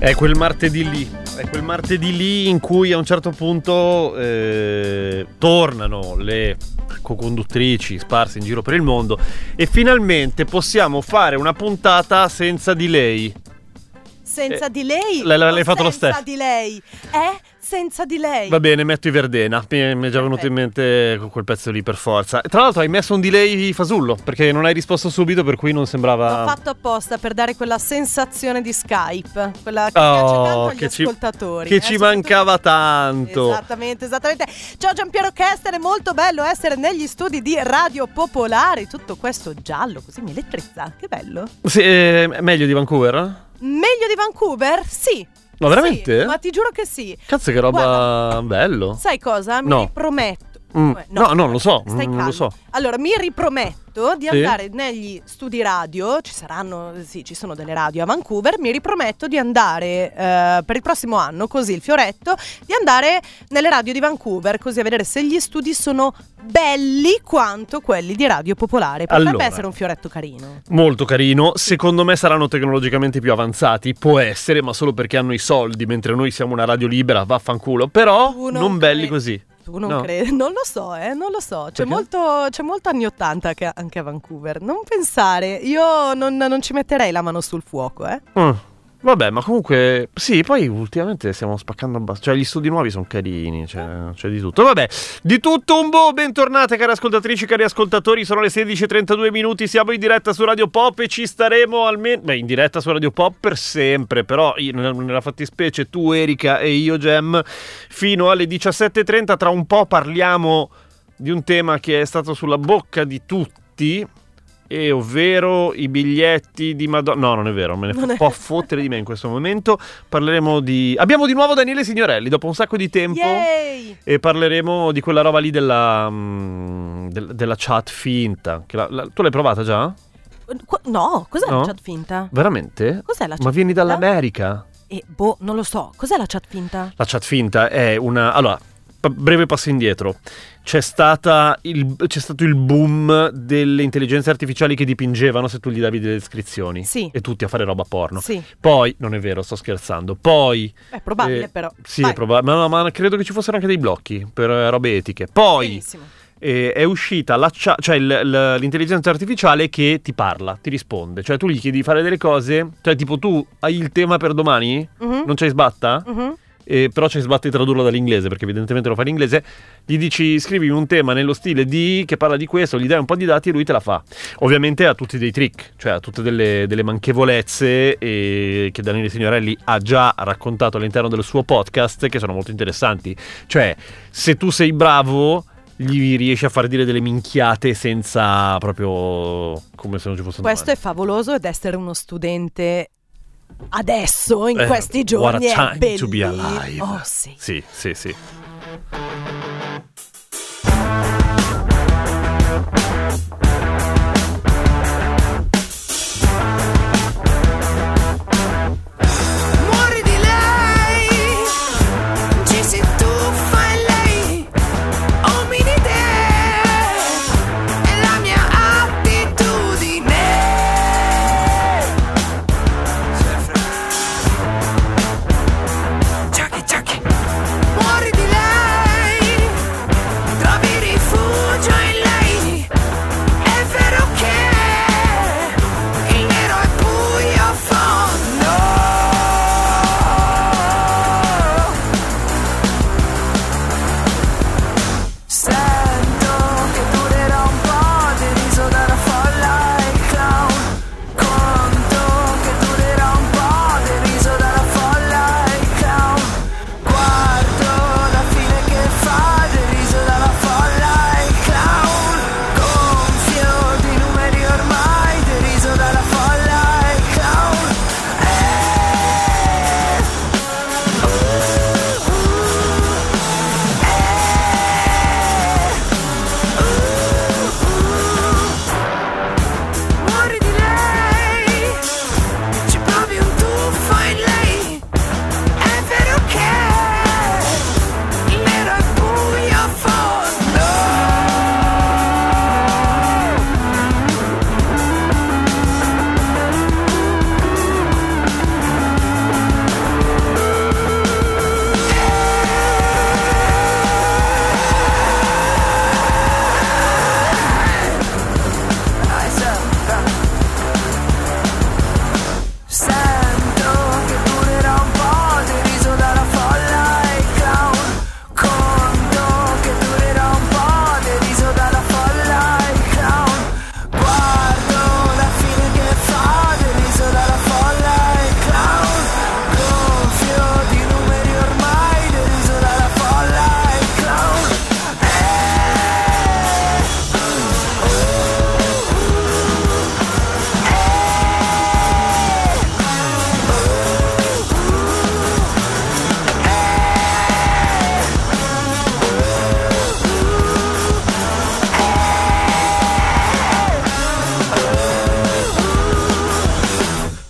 È quel martedì lì, in cui a un certo punto tornano le co-conduttrici sparse in giro per il mondo e finalmente possiamo fare una puntata senza di lei. Senza di lei? L'hai fatto lo stesso. Senza di lei? Senza di lei. Va bene, metto i Verdena. Mi è già venuto in mente quel pezzo lì per forza. Tra l'altro hai messo un delay fasullo, perché non hai risposto subito, per cui non sembrava... L'ho fatto apposta per dare quella sensazione di Skype, quella che piace tanto agli ascoltatori. Che ci mancava tanto. Esattamente. Ciao Gian Piero Kester, è molto bello essere negli studi di Radio Popolare. Tutto questo giallo, così mi elettrizza, che bello. Sì, meglio di Vancouver? Meglio di Vancouver? Sì. Ma veramente? Sì, ma ti giuro che sì. Cazzo, che roba. Guarda, bello. Sai cosa? Mi riprometto. Non lo so. Allora, mi riprometto di andare negli studi radio. Ci sono delle radio a Vancouver. Mi riprometto di andare per il prossimo anno, così il fioretto, di andare nelle radio di Vancouver, così a vedere se gli studi sono belli quanto quelli di Radio Popolare. Potrebbe essere un fioretto carino. Molto carino. Secondo me saranno tecnologicamente più avanzati. Può essere, ma solo perché hanno i soldi, mentre noi siamo una radio libera, vaffanculo. però non belli così. Non lo so. C'è molto anni 80 anche a Vancouver. Non pensare, io non ci metterei la mano sul fuoco, Vabbè, ma comunque sì, poi ultimamente stiamo spaccando abbastanza. Cioè, gli studi nuovi sono carini, c'è di tutto. Vabbè, di tutto un po'. Bentornate, care ascoltatrici, cari ascoltatori. Sono le 16:32, siamo in diretta su Radio Pop e ci staremo almeno in diretta su Radio Pop per sempre. Però nella fattispecie tu, Erika, e io, Gem, fino alle 17:30. Tra un po' parliamo di un tema che è stato sulla bocca di tutti, e ovvero i biglietti di Madonna. No, non è vero, me ne un po' fottere di me in questo momento. Parleremo di... Abbiamo di nuovo Daniele Signorelli dopo un sacco di tempo. Yay! E parleremo di quella roba lì della chat finta. Che tu l'hai provata già? No, cos'è la chat finta? Veramente? Cos'è la chat finta? Ma vieni dall'America? Non lo so. Cos'è la chat finta? La chat finta è una... Allora, breve passo indietro. C'è stato il boom delle intelligenze artificiali che dipingevano se tu gli davi delle descrizioni. Sì. E tutti a fare roba porno. Sì. Poi, non è vero, sto scherzando. Poi... È probabile, però. Sì, vai. È probabile. Ma credo che ci fossero anche dei blocchi per robe etiche. Poi è uscita l'intelligenza artificiale che ti parla, ti risponde. Cioè, tu gli chiedi di fare delle cose. Cioè, tipo, tu hai il tema per domani? Mm-hmm. Non c'hai sbatta? Mm-hmm. Però ci sbatte di tradurlo dall'inglese, perché evidentemente lo fa in inglese. Gli dici: scrivi un tema nello stile di... che parla di questo, gli dai un po' di dati e lui te la fa. Ovviamente ha tutti dei trick, cioè ha tutte delle manchevolezze che Daniele Signorelli ha già raccontato all'interno del suo podcast, che sono molto interessanti. Cioè, se tu sei bravo, gli riesci a far dire delle minchiate senza proprio... come se non ci fosse domani. Questo è favoloso, ed essere uno studente adesso, in questi giorni, what a time è to be alive. Oh, sì.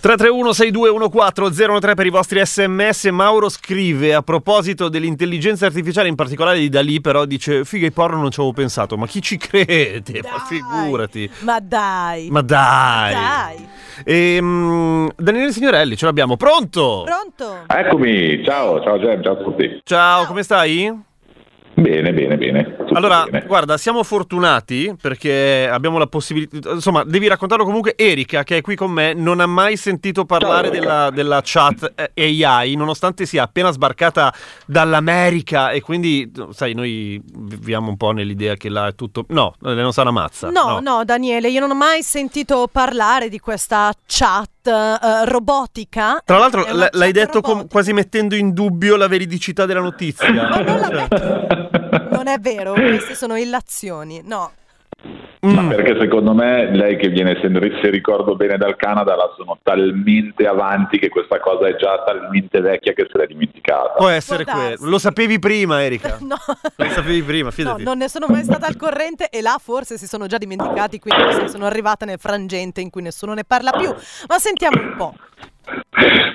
331-6214013 per i vostri sms. Mauro scrive a proposito dell'intelligenza artificiale, in particolare di Dalì, però dice: figa, i porno non ci avevo pensato. Ma chi ci crede? Dai, ma figurati. Ma dai. Ma dai, dai. Daniele Signorelli, ce l'abbiamo. Pronto? Pronto. Eccomi. Ciao, ciao Gian, ciao a tutti. Ciao, come stai? Bene, bene, bene. Tutto allora, bene. Guarda, siamo fortunati perché abbiamo la possibilità. Insomma, devi raccontarlo comunque. Erika, che è qui con me, non ha mai sentito parlare della chat AI, nonostante sia appena sbarcata dall'America. E quindi, sai, noi viviamo un po' nell'idea che là è tutto. No, non sa una mazza. No, Daniele, io non ho mai sentito parlare di questa chat robotica. Tra l'altro l'hai detto quasi mettendo in dubbio la veridicità della notizia. Ma non la metto. Non è vero, queste sono illazioni. No. Ma perché secondo me lei, che viene, se ricordo bene, dal Canada, la sono talmente avanti che questa cosa è già talmente vecchia che se l'è dimenticata. Può essere quello. Lo sapevi prima, Erika? No. Lo sapevi prima, fidati. No, non ne sono mai stata al corrente e là forse si sono già dimenticati, quindi sono arrivata nel frangente in cui nessuno ne parla più. Ma sentiamo un po'.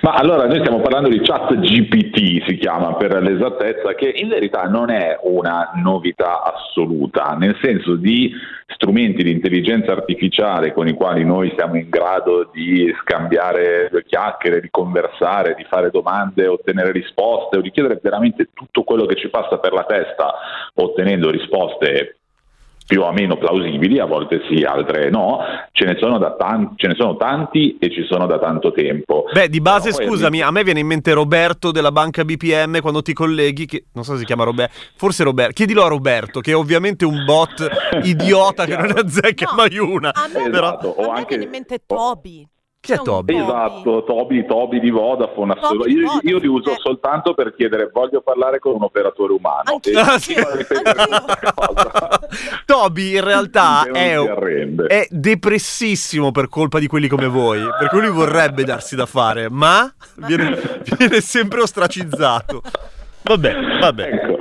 Ma allora, noi stiamo parlando di Chat GPT, si chiama per l'esattezza, che in verità non è una novità assoluta, nel senso di strumenti di intelligenza artificiale con i quali noi siamo in grado di scambiare due chiacchiere, di conversare, di fare domande, ottenere risposte o di chiedere veramente tutto quello che ci passa per la testa, ottenendo risposte più o meno plausibili, a volte sì, altre no, ce ne sono tanti e ci sono da tanto tempo. Beh, di base, no, scusami, a me viene in mente Roberto della banca BPM, quando ti colleghi, che non so se si chiama Roberto, forse Roberto, chiedilo a Roberto, che è ovviamente un bot idiota che non azzecca mai una. A me, però, esatto, a me anche viene in mente Tobi. Chi è Tobi? Esatto, Tobi di Vodafone. Io li uso soltanto per chiedere: voglio parlare con un operatore umano. Tobi in realtà è depressissimo per colpa di quelli come voi, per cui lui vorrebbe darsi da fare, ma viene sempre ostracizzato. Vabbè. Ecco.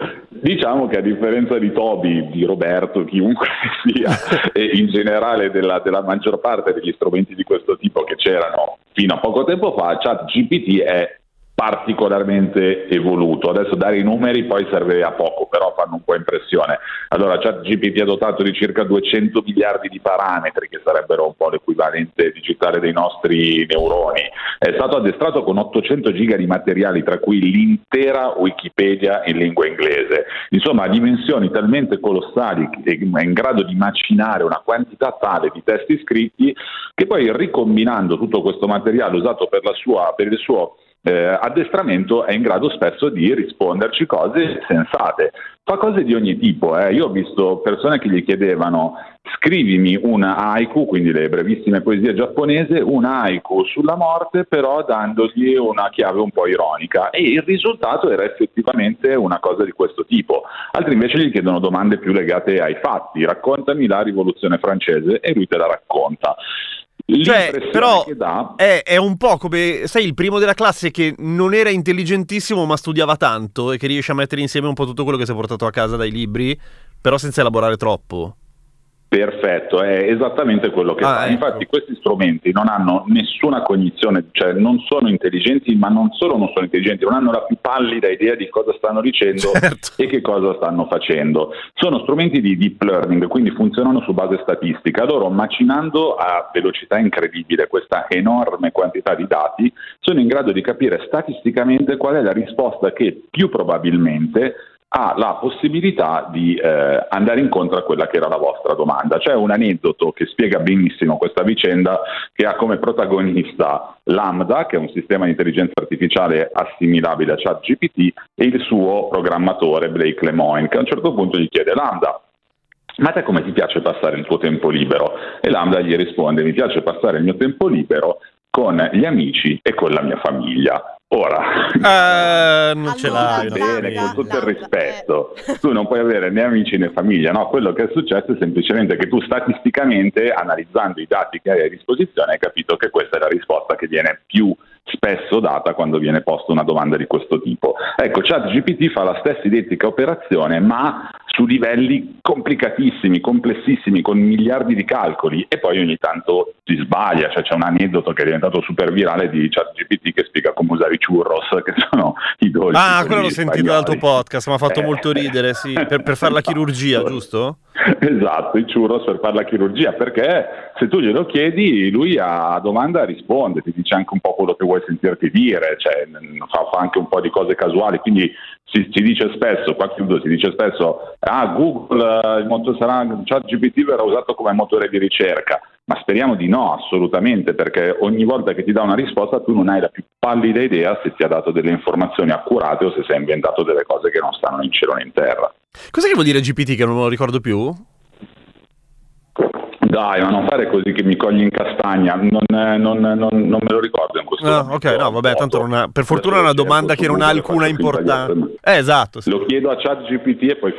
Diciamo che, a differenza di Tobi, di Roberto, chiunque sia, e in generale della maggior parte degli strumenti di questo tipo che c'erano fino a poco tempo fa, ChatGPT è particolarmente evoluto. Adesso dare i numeri poi serve a poco, però fanno un po' impressione. Allora, ChatGPT è dotato di circa 200 miliardi di parametri, che sarebbero un po' l'equivalente digitale dei nostri neuroni. È stato addestrato con 800 giga di materiali, tra cui l'intera Wikipedia in lingua inglese. Insomma, dimensioni talmente colossali che è in grado di macinare una quantità tale di testi scritti che poi, ricombinando tutto questo materiale usato per il suo addestramento, è in grado spesso di risponderci cose sensate. Fa cose di ogni tipo, eh. Io ho visto persone che gli chiedevano: scrivimi una haiku, quindi le brevissime poesie giapponese, una haiku sulla morte, però dandogli una chiave un po' ironica, e il risultato era effettivamente una cosa di questo tipo. Altri invece gli chiedono domande più legate ai fatti: raccontami la rivoluzione francese, e lui te la racconta. Cioè, però è un po' come, sai, il primo della classe che non era intelligentissimo ma studiava tanto e che riesce a mettere insieme un po' tutto quello che si è portato a casa dai libri, però senza elaborare troppo. Perfetto, è esattamente quello che fa. Ecco. Infatti questi strumenti non hanno nessuna cognizione, cioè non sono intelligenti, ma non solo non sono intelligenti, non hanno la più pallida idea di cosa stanno dicendo, certo, e che cosa stanno facendo. Sono strumenti di deep learning, quindi funzionano su base statistica. Loro, macinando a velocità incredibile questa enorme quantità di dati, sono in grado di capire statisticamente qual è la risposta che più probabilmente ha la possibilità di andare incontro a quella che era la vostra domanda. C'è un aneddoto che spiega benissimo questa vicenda, che ha come protagonista Lambda, che è un sistema di intelligenza artificiale assimilabile a ChatGPT, e il suo programmatore Blake Lemoine, che a un certo punto gli chiede: Lambda, ma a te come ti piace passare il tuo tempo libero? E Lambda gli risponde: mi piace passare il mio tempo libero con gli amici e con la mia famiglia. Ora, non ce l'hai, bene, con tutto il rispetto, tu non puoi avere né amici né famiglia, no? Quello che è successo è semplicemente che tu, statisticamente, analizzando i dati che hai a disposizione, hai capito che questa è la risposta che viene più spesso data quando viene posta una domanda di questo tipo. Ecco, ChatGPT fa la stessa identica operazione, ma su livelli complicatissimi, complessissimi, con miliardi di calcoli, e poi ogni tanto si sbaglia, cioè c'è un aneddoto che è diventato super virale di Chat GPT che spiega come usare i churros, che sono i dolci. Ah, quello l'ho sentito dal tuo podcast, mi ha fatto molto ridere, sì, per fare la chirurgia, giusto? Esatto, i churros per fare la chirurgia, perché se tu glielo chiedi, lui a domanda risponde, ti dice anche un po' quello che vuoi sentirti dire, cioè fa anche un po' di cose casuali, quindi si dice spesso, ah, Google, il motore sarà, Chat GPT verrà usato come motore di ricerca. Ma speriamo di no, assolutamente, perché ogni volta che ti dà una risposta tu non hai la più pallida idea se ti ha dato delle informazioni accurate o se si è inventato delle cose che non stanno né in cielo né in terra. Cos'è che vuol dire GPT che non me lo ricordo più? Dai, ma non fare così che mi cogli in castagna, non me lo ricordo in questo momento. Ok, no, vabbè, tanto per fortuna è una domanda che non ha alcuna importanza. Esatto. Sì. Lo chiedo a Chat GPT e poi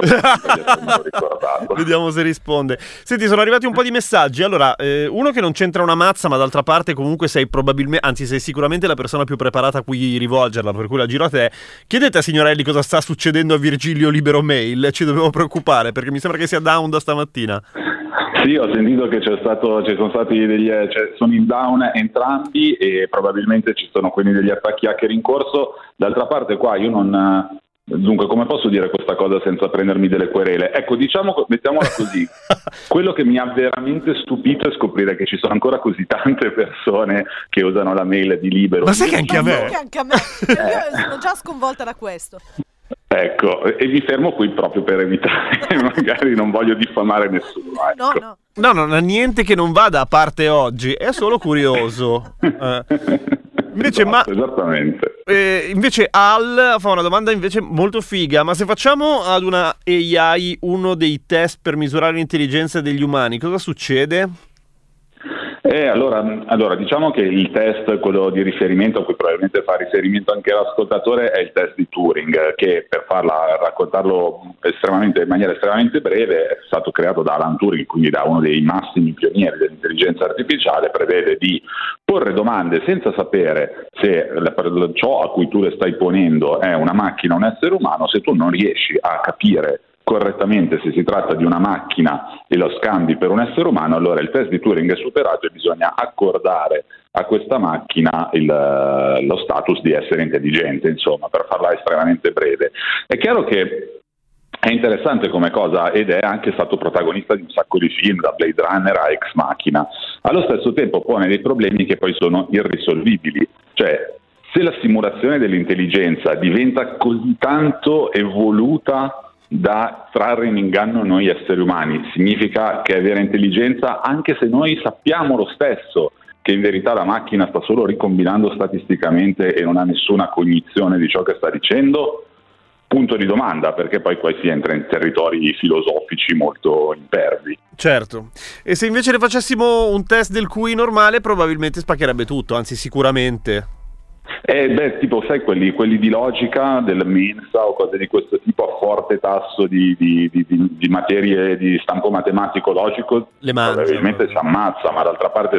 vediamo se risponde. Senti, sono arrivati un po' di messaggi. Allora, uno che non c'entra una mazza, ma d'altra parte comunque sei probabilmente, anzi sei sicuramente la persona più preparata a cui rivolgerla, per cui la giro a te. Chiedete a Signorelli cosa sta succedendo a Virgilio Libero Mail, ci dobbiamo preoccupare perché mi sembra che sia down da stamattina. Sì, ho sentito che sono in down entrambi e probabilmente ci sono quelli degli attacchi hacker in corso. D'altra parte qua dunque, come posso dire questa cosa senza prendermi delle querele? Ecco, mettiamola così, quello che mi ha veramente stupito è scoprire che ci sono ancora così tante persone che usano la mail di Libero. Ma sai che anche a me? Io sono già sconvolta da questo. Ecco, e mi fermo qui proprio per evitare, magari non voglio diffamare nessuno. Ecco. No, non ha niente che non vada a parte oggi, è solo curioso. Invece, esatto, esattamente. Invece Al fa una domanda invece molto figa, ma se facciamo ad una AI uno dei test per misurare l'intelligenza degli umani, cosa succede? Allora, diciamo che il test, quello di riferimento, a cui probabilmente fa riferimento anche l'ascoltatore, è il test di Turing, che per raccontarlo in maniera estremamente breve è stato creato da Alan Turing, quindi da uno dei massimi pionieri dell'intelligenza artificiale. Prevede di porre domande senza sapere se ciò a cui tu le stai ponendo è una macchina o un essere umano. Se tu non riesci a capire correttamente se si tratta di una macchina e lo scambi per un essere umano, allora il test di Turing è superato e bisogna accordare a questa macchina lo status di essere intelligente, insomma, per farla estremamente breve. È chiaro che è interessante come cosa ed è anche stato protagonista di un sacco di film, da Blade Runner a Ex Machina. Allo stesso tempo pone dei problemi che poi sono irrisolvibili, cioè se la simulazione dell'intelligenza diventa così tanto evoluta da trarre in inganno noi esseri umani, significa che è vera intelligenza anche se noi sappiamo lo stesso che in verità la macchina sta solo ricombinando statisticamente e non ha nessuna cognizione di ciò che sta dicendo? Punto di domanda, perché poi qua si entra in territori filosofici molto impervi. Certo, e se invece le facessimo un test del QI normale probabilmente spaccherebbe tutto, anzi sicuramente. Tipo, sai, quelli di logica del Mensa o cose di questo tipo a forte tasso di materie di stampo matematico logico, probabilmente si ammazza, ma d'altra parte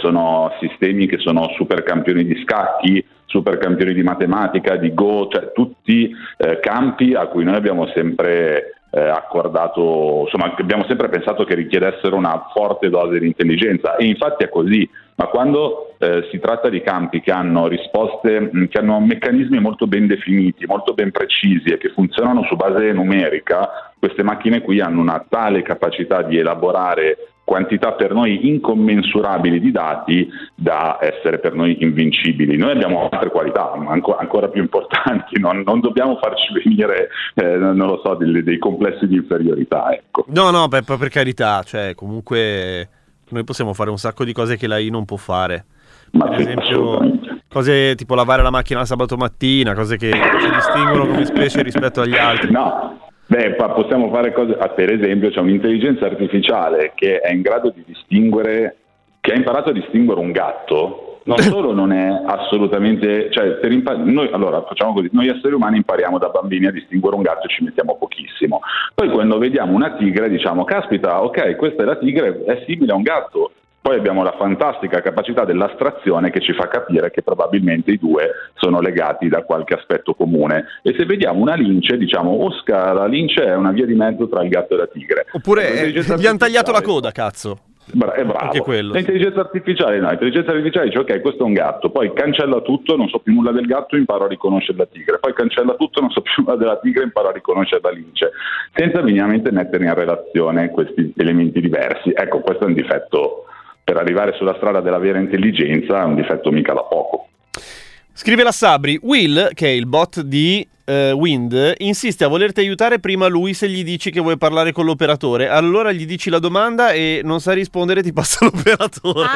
sono sistemi che sono super campioni di scacchi, super campioni di matematica, di Go, cioè tutti campi a cui noi abbiamo sempre accordato, insomma, abbiamo sempre pensato che richiedessero una forte dose di intelligenza, e infatti è così. Ma quando si tratta di campi che hanno risposte, che hanno meccanismi molto ben definiti, molto ben precisi e che funzionano su base numerica, queste macchine qui hanno una tale capacità di elaborare quantità per noi incommensurabili di dati da essere per noi invincibili. Noi abbiamo altre qualità ancora più importanti, non dobbiamo farci venire, dei complessi di inferiorità, ecco. No, per carità, cioè comunque noi possiamo fare un sacco di cose che l'AI non può fare. Ma per esempio cose tipo lavare la macchina sabato mattina, cose che ci distinguono come specie rispetto agli altri. No. Possiamo fare cose, per esempio c'è un'intelligenza artificiale che è in grado di distinguere, che ha imparato a distinguere un gatto, non solo non è assolutamente, cioè noi, allora facciamo così, noi esseri umani impariamo da bambini a distinguere un gatto e ci mettiamo pochissimo, poi quando vediamo una tigre diciamo caspita, ok, questa è la tigre, è simile a un gatto, Poi abbiamo la fantastica capacità dell'astrazione che ci fa capire che probabilmente i due sono legati da qualche aspetto comune. E se vediamo una lince, diciamo, Oscar, la lince è una via di mezzo tra il gatto e la tigre. Oppure gli hanno tagliato la coda, cazzo. È bravo. Anche quello. L'intelligenza artificiale no, l'intelligenza artificiale dice ok, questo è un gatto, poi cancella tutto, non so più nulla del gatto, imparo a riconoscere la tigre, poi cancella tutto, non so più nulla della tigre, imparo a riconoscere la lince, senza minimamente mettere in relazione questi elementi diversi. Ecco, questo è un difetto, per arrivare sulla strada della vera intelligenza è un difetto mica da poco. Scrive la Sabri, Will, che è il bot di Wind, insiste a volerti aiutare prima lui se gli dici che vuoi parlare con l'operatore. Allora gli dici la domanda e non sa rispondere, ti passa l'operatore.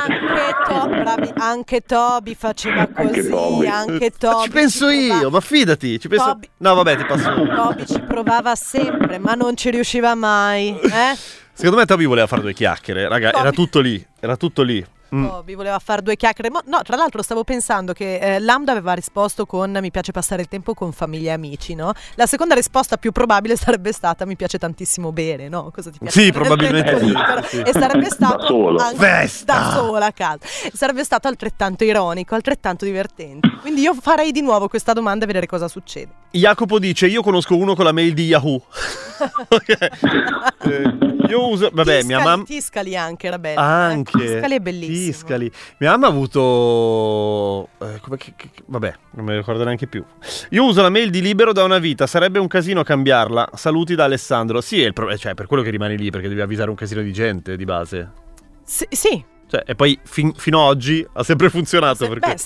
Anche Tobi faceva così, anche Tobi. Ci penso io, ma fidati. Tobi... No, vabbè, ti passo. Tobi ci provava sempre, ma non ci riusciva mai. Secondo me Tobi voleva fare due chiacchiere, raga, Tobi... era tutto lì. Vi voleva fare due chiacchiere. No, tra l'altro stavo pensando che Lambda aveva risposto con mi piace passare il tempo con famiglia e amici, no? La seconda risposta più probabile sarebbe stata mi piace tantissimo bere, no? Cosa ti piace? Sì, probabilmente sì. E sarebbe stato da solo. Da sola a casa. Sarebbe stato altrettanto ironico, altrettanto divertente. Quindi io farei di nuovo questa domanda e vedere cosa succede. Jacopo dice io conosco uno con la mail di Yahoo. Io uso, vabbè, Tiscali, mia mamma Tiscali anche era bello. Anche Tiscali è bellissimo. Tiscali. Mia mamma ha avuto vabbè, non me lo ricordo neanche più. Io uso la mail di Libero da una vita, sarebbe un casino cambiarla. Saluti da Alessandro. Sì, è il cioè per quello che rimani lì, perché devi avvisare un casino di gente di base. Sì. Cioè, e poi fino ad oggi ha sempre funzionato, perché... Beh,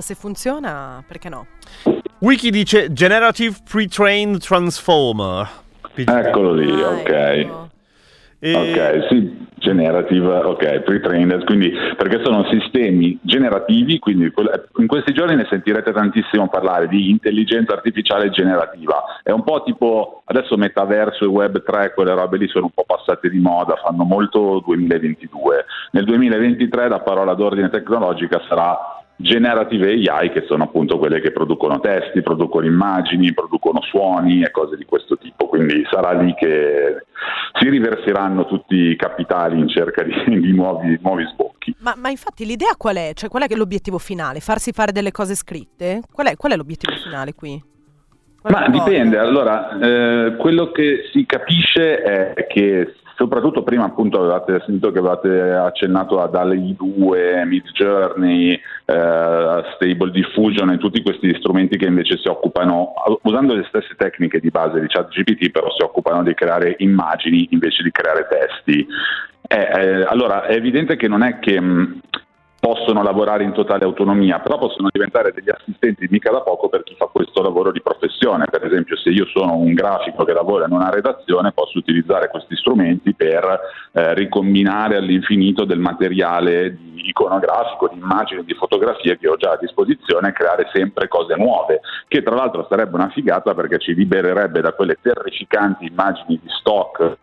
se funziona, perché no? Wiki dice Generative Pre-trained Transformer. Eccolo lì, ok. Ok, sì, generative, ok, pre-trained, quindi perché sono sistemi generativi, quindi in questi giorni ne sentirete tantissimo parlare di intelligenza artificiale generativa, è un po' tipo adesso metaverso e web 3, quelle robe lì sono un po' passate di moda, fanno molto 2022, nel 2023 la parola d'ordine tecnologica sarà generative AI, che sono appunto quelle che producono testi, producono immagini, producono suoni e cose di questo tipo, quindi sarà lì che si riverseranno tutti i capitali in cerca di nuovi sbocchi. Ma infatti l'idea qual è? Cioè qual è l'obiettivo finale? Farsi fare delle cose scritte? Qual è l'obiettivo finale qui? Ma dipende, allora quello che si capisce è che soprattutto prima appunto avevate sentito che avevate accennato a Dalì 2, Mid Journey, Stable Diffusion e tutti questi strumenti che invece si occupano, usando le stesse tecniche di base di Chat GPT, però si occupano di creare immagini invece di creare testi. Allora è evidente che non è che possono lavorare in totale autonomia, però possono diventare degli assistenti mica da poco per chi fa questo lavoro di professione. Per esempio, se io sono un grafico che lavora in una redazione, posso utilizzare questi strumenti per ricombinare all'infinito del materiale di iconografico, di immagini, di fotografie che ho già a disposizione e creare sempre cose nuove, che tra l'altro sarebbe una figata perché ci libererebbe da quelle terrificanti immagini di stock.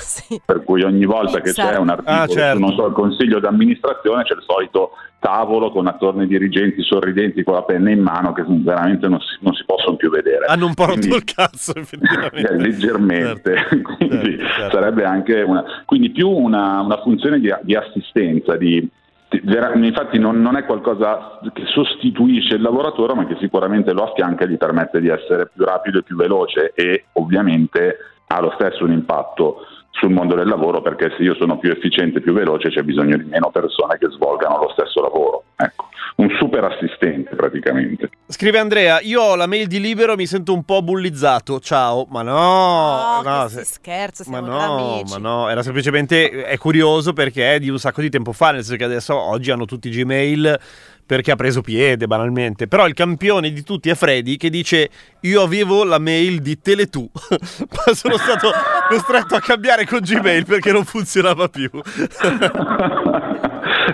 Sì. Per cui ogni volta che c'è un articolo, certo, non so, il consiglio d'amministrazione, c'è il solito tavolo con attorno ai dirigenti sorridenti con la penna in mano che veramente non si possono più vedere. Hanno un po' rotto il cazzo, effettivamente. Leggermente. Certo. Quindi certo. Sarebbe anche quindi più una funzione di assistenza, infatti non è qualcosa che sostituisce il lavoratore, ma che sicuramente lo affianca e gli permette di essere più rapido e più veloce, e ovviamente ha lo stesso un impatto sul mondo del lavoro, perché se io sono più efficiente, più veloce, c'è bisogno di meno persone che svolgano lo stesso lavoro. Ecco, un super assistente praticamente. Scrive Andrea, io ho la mail di Libero, mi sento un po' bullizzato, ciao. Ma no scherzo, siamo amici. Ma no, era semplicemente, è curioso perché è di un sacco di tempo fa, nel senso che adesso oggi hanno tutti Gmail, perché ha preso piede banalmente, però il campione di tutti è Freddy, che dice io avevo la mail di Teletu ma sono stato costretto a cambiare con Gmail perché non funzionava più.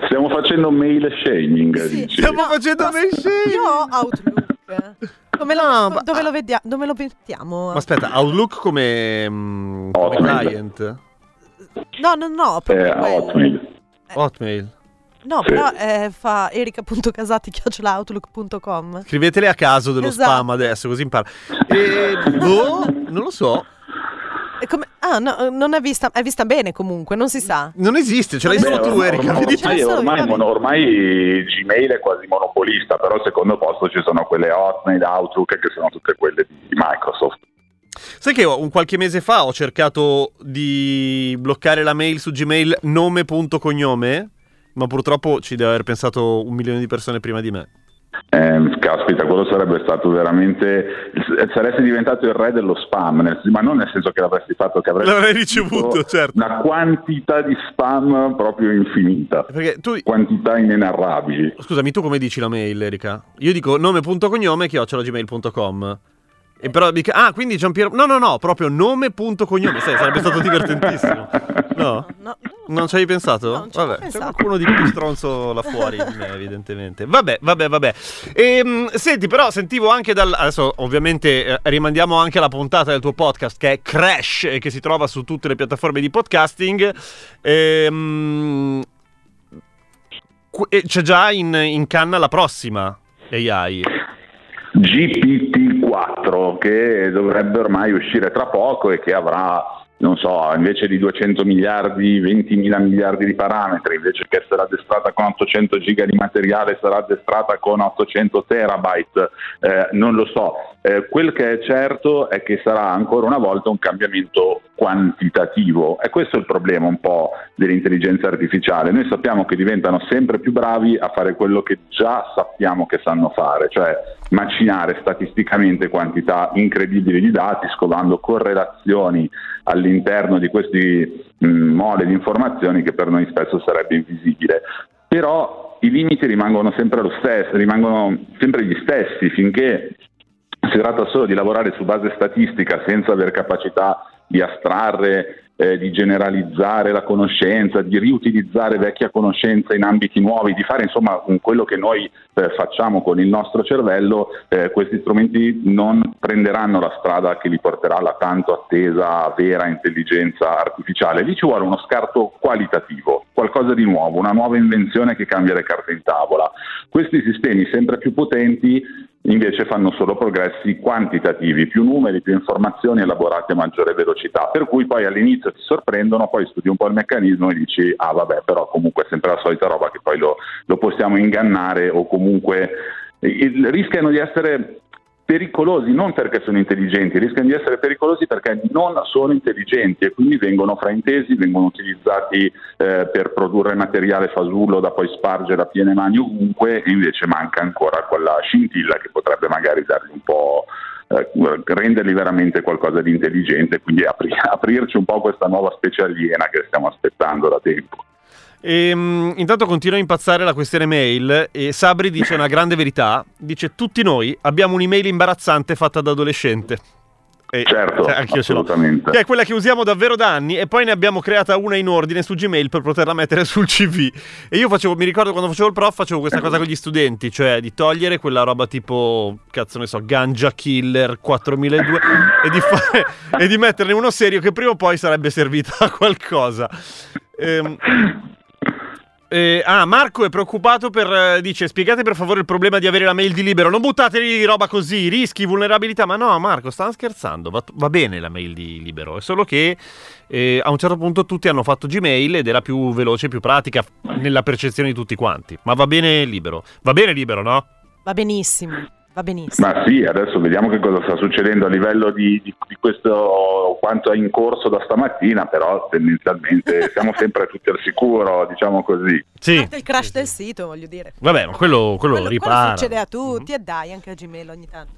Stiamo facendo mail shaming. Sì. Stiamo facendo mail shaming. Io ho Outlook. Dove lo mettiamo? Ma aspetta, Outlook come client? No, proprio Hotmail. No, sì. Però fa erica.casati@outlook.com. Scrivetele a caso dello spam adesso, così impara. Non lo so. Come? Ah, no, non è vista, è vista bene comunque, non si sa. Non esiste, ce l'hai solo tu, Erika. Ormai Gmail è quasi monopolista, però al secondo posto ci sono quelle Hotmail, Outlook, che sono tutte quelle di Microsoft. Sai che un qualche mese fa ho cercato di bloccare la mail su Gmail nome.cognome, ma purtroppo ci deve aver pensato 1 milione di persone prima di me. Caspita, quello sarebbe stato veramente, saresti diventato il re dello spam, ma non nel senso che l'avresti fatto, che l'avrei ricevuto, certo, una quantità di spam proprio infinita, perché tu... quantità inenarrabili. Scusami, tu come dici la mail, Erika? Io dico nome.cognome@gmail.com. E però dico, ah, quindi Gian Piero... No, proprio nome.cognome. Sai, sarebbe stato divertentissimo. No. Non ci hai pensato? No, vabbè, c'è qualcuno di più stronzo là fuori, evidentemente. Vabbè. Senti, però sentivo anche dal... Adesso ovviamente rimandiamo anche alla puntata del tuo podcast, che è Crash, e che si trova su tutte le piattaforme di podcasting. C'è già in canna la prossima AI. GPT-4, che dovrebbe ormai uscire tra poco e che avrà, non so, invece di 200 miliardi, 20.000 miliardi di parametri, invece che sarà addestrata con 800 giga di materiale, sarà addestrata con 800 terabyte, non lo so. Quel che è certo è che sarà ancora una volta un cambiamento quantitativo, e questo è il problema un po' dell'intelligenza artificiale. Noi sappiamo che diventano sempre più bravi a fare quello che già sappiamo che sanno fare, cioè macinare statisticamente quantità incredibili di dati, scovando correlazioni all'interno di questi mole di informazioni che per noi spesso sarebbe invisibile. Però i limiti rimangono sempre lo stesso, rimangono sempre gli stessi, finché si tratta solo di lavorare su base statistica senza aver capacità di astrarre, di generalizzare la conoscenza, di riutilizzare vecchia conoscenza in ambiti nuovi, di fare insomma quello che noi facciamo con il nostro cervello, questi strumenti non prenderanno la strada che li porterà alla tanto attesa vera intelligenza artificiale. Lì ci vuole uno scarto qualitativo, qualcosa di nuovo, una nuova invenzione che cambia le carte in tavola. Questi sistemi sempre più potenti invece fanno solo progressi quantitativi, più numeri, più informazioni elaborate a maggiore velocità, per cui poi all'inizio ti sorprendono, poi studi un po' il meccanismo e dici ah vabbè, però comunque è sempre la solita roba che poi lo possiamo ingannare, o comunque rischiano di essere pericolosi non perché sono intelligenti, rischiano di essere pericolosi perché non sono intelligenti e quindi vengono fraintesi, vengono utilizzati per produrre materiale fasullo da poi spargere a piene mani ovunque, e invece manca ancora quella scintilla che potrebbe magari dargli un po', renderli veramente qualcosa di intelligente, quindi aprirci un po' questa nuova specie aliena che stiamo aspettando da tempo. Intanto continua a impazzare la questione mail, e Sabri dice una grande verità, dice tutti noi abbiamo un'email imbarazzante fatta da adolescente. Certo, anch'io ce l'ho, che è quella che usiamo davvero da anni, e poi ne abbiamo creata una in ordine su Gmail per poterla mettere sul CV. E io mi ricordo quando facevo il prof facevo questa cosa con gli studenti, cioè di togliere quella roba tipo, cazzo ne so, Ganja Killer 4002 e di metterne uno serio che prima o poi sarebbe servito a qualcosa. Marco è preoccupato dice spiegate per favore il problema di avere la mail di Libero, non buttateli roba così, rischi, vulnerabilità. Ma no Marco, stanno scherzando, va bene la mail di Libero, è solo che a un certo punto tutti hanno fatto Gmail ed era più veloce, più pratica nella percezione di tutti quanti, ma va bene Libero, no? Va benissimo. Ma sì, adesso vediamo che cosa sta succedendo a livello di questo, quanto è in corso da stamattina, però tendenzialmente siamo sempre tutti al sicuro, diciamo così. Sì. Anche il crash del sito, voglio dire. Vabbè, ma quello ripara. Quello succede a tutti, e dai, anche a Gmail ogni tanto.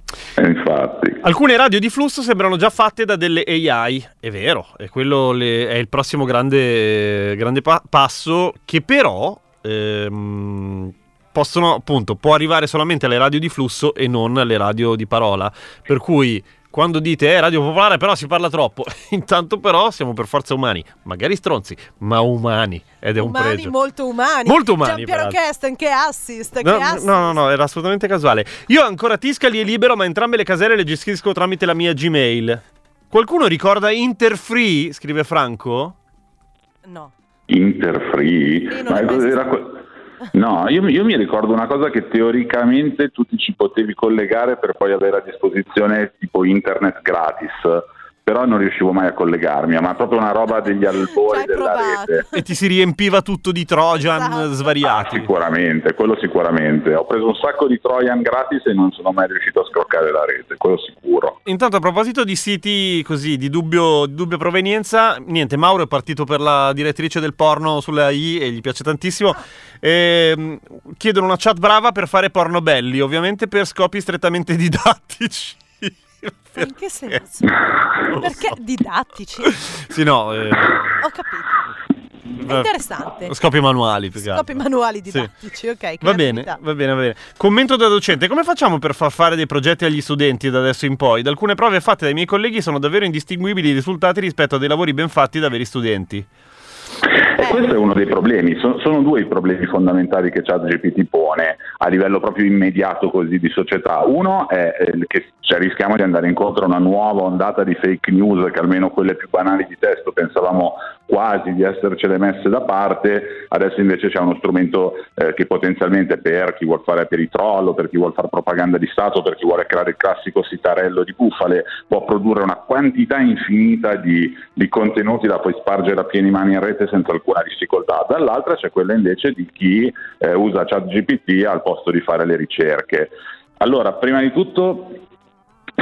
Infatti. Alcune radio di flusso sembrano già fatte da delle AI, è vero, e quello è il prossimo grande passo, che però... possono, appunto, può arrivare solamente alle radio di flusso e non alle radio di parola, per cui quando dite Radio Popolare però si parla troppo, intanto però siamo per forza umani, magari stronzi, ma umani, ed è umani, un pregio. Molto umani. Gian Piero Kester, che assist. No, era assolutamente casuale. Io ancora Tiscali e Libero, ma entrambe le caselle le gestisco tramite la mia Gmail. Qualcuno ricorda Interfree? Scrive Franco? No. Interfree? Ma era no, io mi ricordo una cosa che teoricamente tu ti ci potevi collegare per poi avere a disposizione tipo internet gratis, però non riuscivo mai a collegarmi, ma proprio una roba degli albori della rete. E ti si riempiva tutto di Trojan, esatto, svariati. Ah, sicuramente, quello sicuramente. Ho preso un sacco di Trojan gratis e non sono mai riuscito a scroccare la rete, quello sicuro. Intanto, a proposito di siti così di dubbia provenienza, niente, Mauro è partito per la direttrice del porno sulla I e gli piace tantissimo. Chiedono una chat brava per fare porno belli, ovviamente per scopi strettamente didattici. Perché? In che senso? Perché so. Didattici? Sì, no. Ho capito. È interessante. Scopi manuali, più che altro. Scopi manuali didattici, sì. Ok. Va bene, va bene, va bene. Commento da docente: come facciamo per far fare dei progetti agli studenti da adesso in poi? Da alcune prove fatte dai miei colleghi sono davvero indistinguibili i risultati rispetto a dei lavori ben fatti da veri studenti. E questo è uno dei problemi, sono due i problemi fondamentali che ChatGPT pone a livello proprio immediato così di società. Uno è che rischiamo di andare incontro a una nuova ondata di fake news, che almeno quelle più banali di testo pensavamo quasi di essercele messe da parte, adesso invece c'è uno strumento che potenzialmente per chi vuol fare per i troll, per chi vuol fare propaganda di Stato, per chi vuole creare il classico sitarello di bufale, può produrre una quantità infinita di contenuti da poi spargere a piene mani in rete senza alcuna difficoltà. Dall'altra c'è quella invece di chi usa ChatGPT al posto di fare le ricerche. Allora, prima di tutto,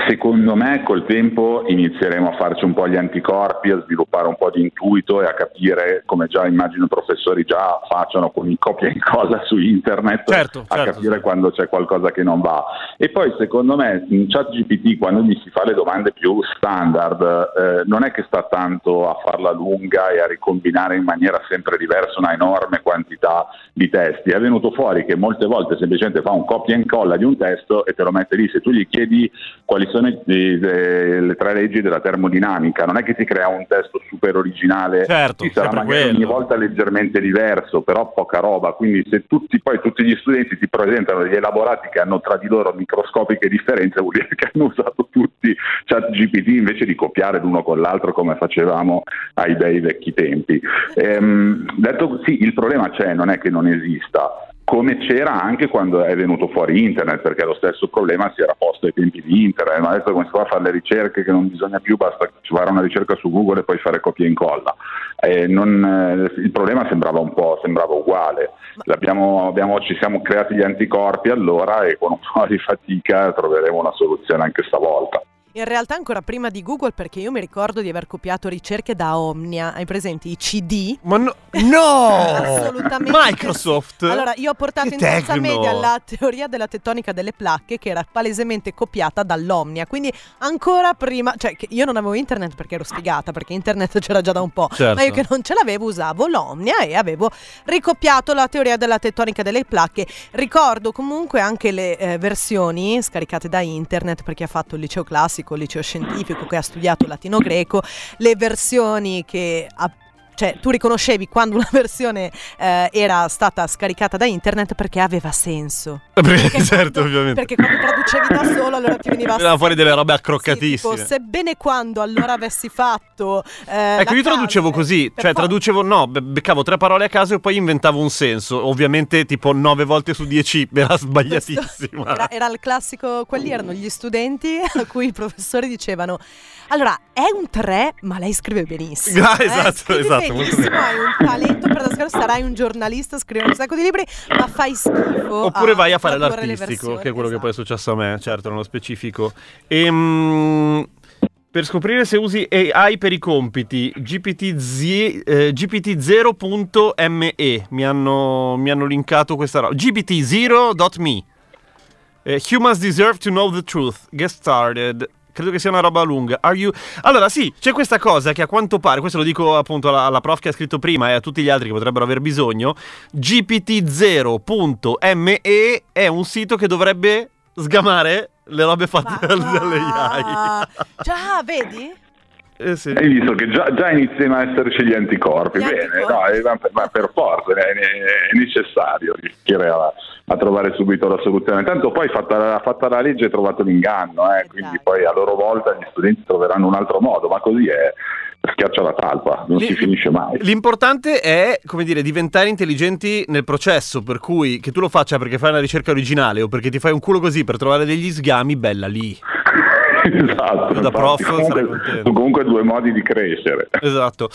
secondo me col tempo inizieremo a farci un po' gli anticorpi, a sviluppare un po' di intuito e a capire, come già immagino i professori già facciano con il copia e incolla su internet, certo, capire sì, quando c'è qualcosa che non va. E poi secondo me in ChatGPT, quando gli si fa le domande più standard, non è che sta tanto a farla lunga e a ricombinare in maniera sempre diversa una enorme quantità di testi. È venuto fuori che molte volte semplicemente fa un copia e incolla di un testo e te lo mette lì. Se tu gli chiedi quali sono le tre leggi della termodinamica, non è che ti crea un testo super originale, certo, ti sarà magari quello, ogni volta leggermente diverso, però poca roba. Quindi se tutti gli studenti ti presentano degli elaborati che hanno tra di loro microscopiche differenze, vuol dire che hanno usato tutti ChatGPT invece di copiare l'uno con l'altro come facevamo ai bei vecchi tempi. Detto sì, il problema c'è, non è che non esista, come c'era anche quando è venuto fuori internet, perché lo stesso problema si era posto ai tempi di internet, ma adesso come si fa a fare le ricerche che non bisogna più, basta fare una ricerca su Google e poi fare copia e incolla. Il problema sembrava uguale. Ci siamo creati gli anticorpi allora e con un po' di fatica troveremo una soluzione anche stavolta. In realtà ancora prima di Google, perché io mi ricordo di aver copiato ricerche da Omnia, hai presenti i CD? Ma no! Assolutamente. Microsoft? Allora, io ho portato in terza media la teoria della tettonica delle placche, che era palesemente copiata dall'Omnia, quindi ancora prima, cioè io non avevo internet perché ero sfigata, perché internet c'era già da un po', certo, ma io che non ce l'avevo usavo l'Omnia e avevo ricopiato la teoria della tettonica delle placche. Ricordo comunque anche le versioni scaricate da internet, perché ha fatto il liceo classico, liceo scientifico, che ha studiato latino-greco, le versioni che cioè tu riconoscevi quando una versione era stata scaricata da internet perché aveva senso. Perché certo, ovviamente. Perché quando traducevi da solo allora ti veniva fuori delle robe accroccatissime. Sì, tipo, sebbene quando allora avessi fatto ecco, io traducevo così, cioè traducevo, no, beccavo tre parole a caso e poi inventavo un senso. Ovviamente tipo 9 volte su 10 era sbagliatissima. Era il classico, quelli erano gli studenti a cui i professori dicevano: allora è un 3, ma lei scrive benissimo. Esatto, benissimo, hai un talento per la scuola, sarai un giornalista, scrivi un sacco di libri, ma fai schifo. Oppure vai a fare l'artistico, che è quello, esatto, che poi è successo a me, certo, nello specifico. Per scoprire se usi AI per i compiti, gpt0.me mi hanno linkato questa roba, gpt0.me. Humans deserve to know the truth. Get started. Credo che sia una roba lunga. Allora sì, c'è questa cosa che a quanto pare, questo lo dico appunto alla prof che ha scritto prima e a tutti gli altri che potrebbero aver bisogno, gpt0.me è un sito che dovrebbe sgamare le robe fatte dalle AI. Già, vedi? Sì. Hai visto che già iniziano a esserci gli anticorpi. Bene, no, ma per forza è necessario riuscire a trovare subito la soluzione. Intanto poi fatta la legge è trovato l'inganno, quindi poi a loro volta gli studenti troveranno un altro modo, ma così è. Schiaccia la talpa, non si finisce mai. L'importante è, come dire, diventare intelligenti nel processo, per cui che tu lo faccia perché fai una ricerca originale o perché ti fai un culo così per trovare degli sgami, bella lì. Esatto, da prof sono comunque due modi di crescere. Esatto.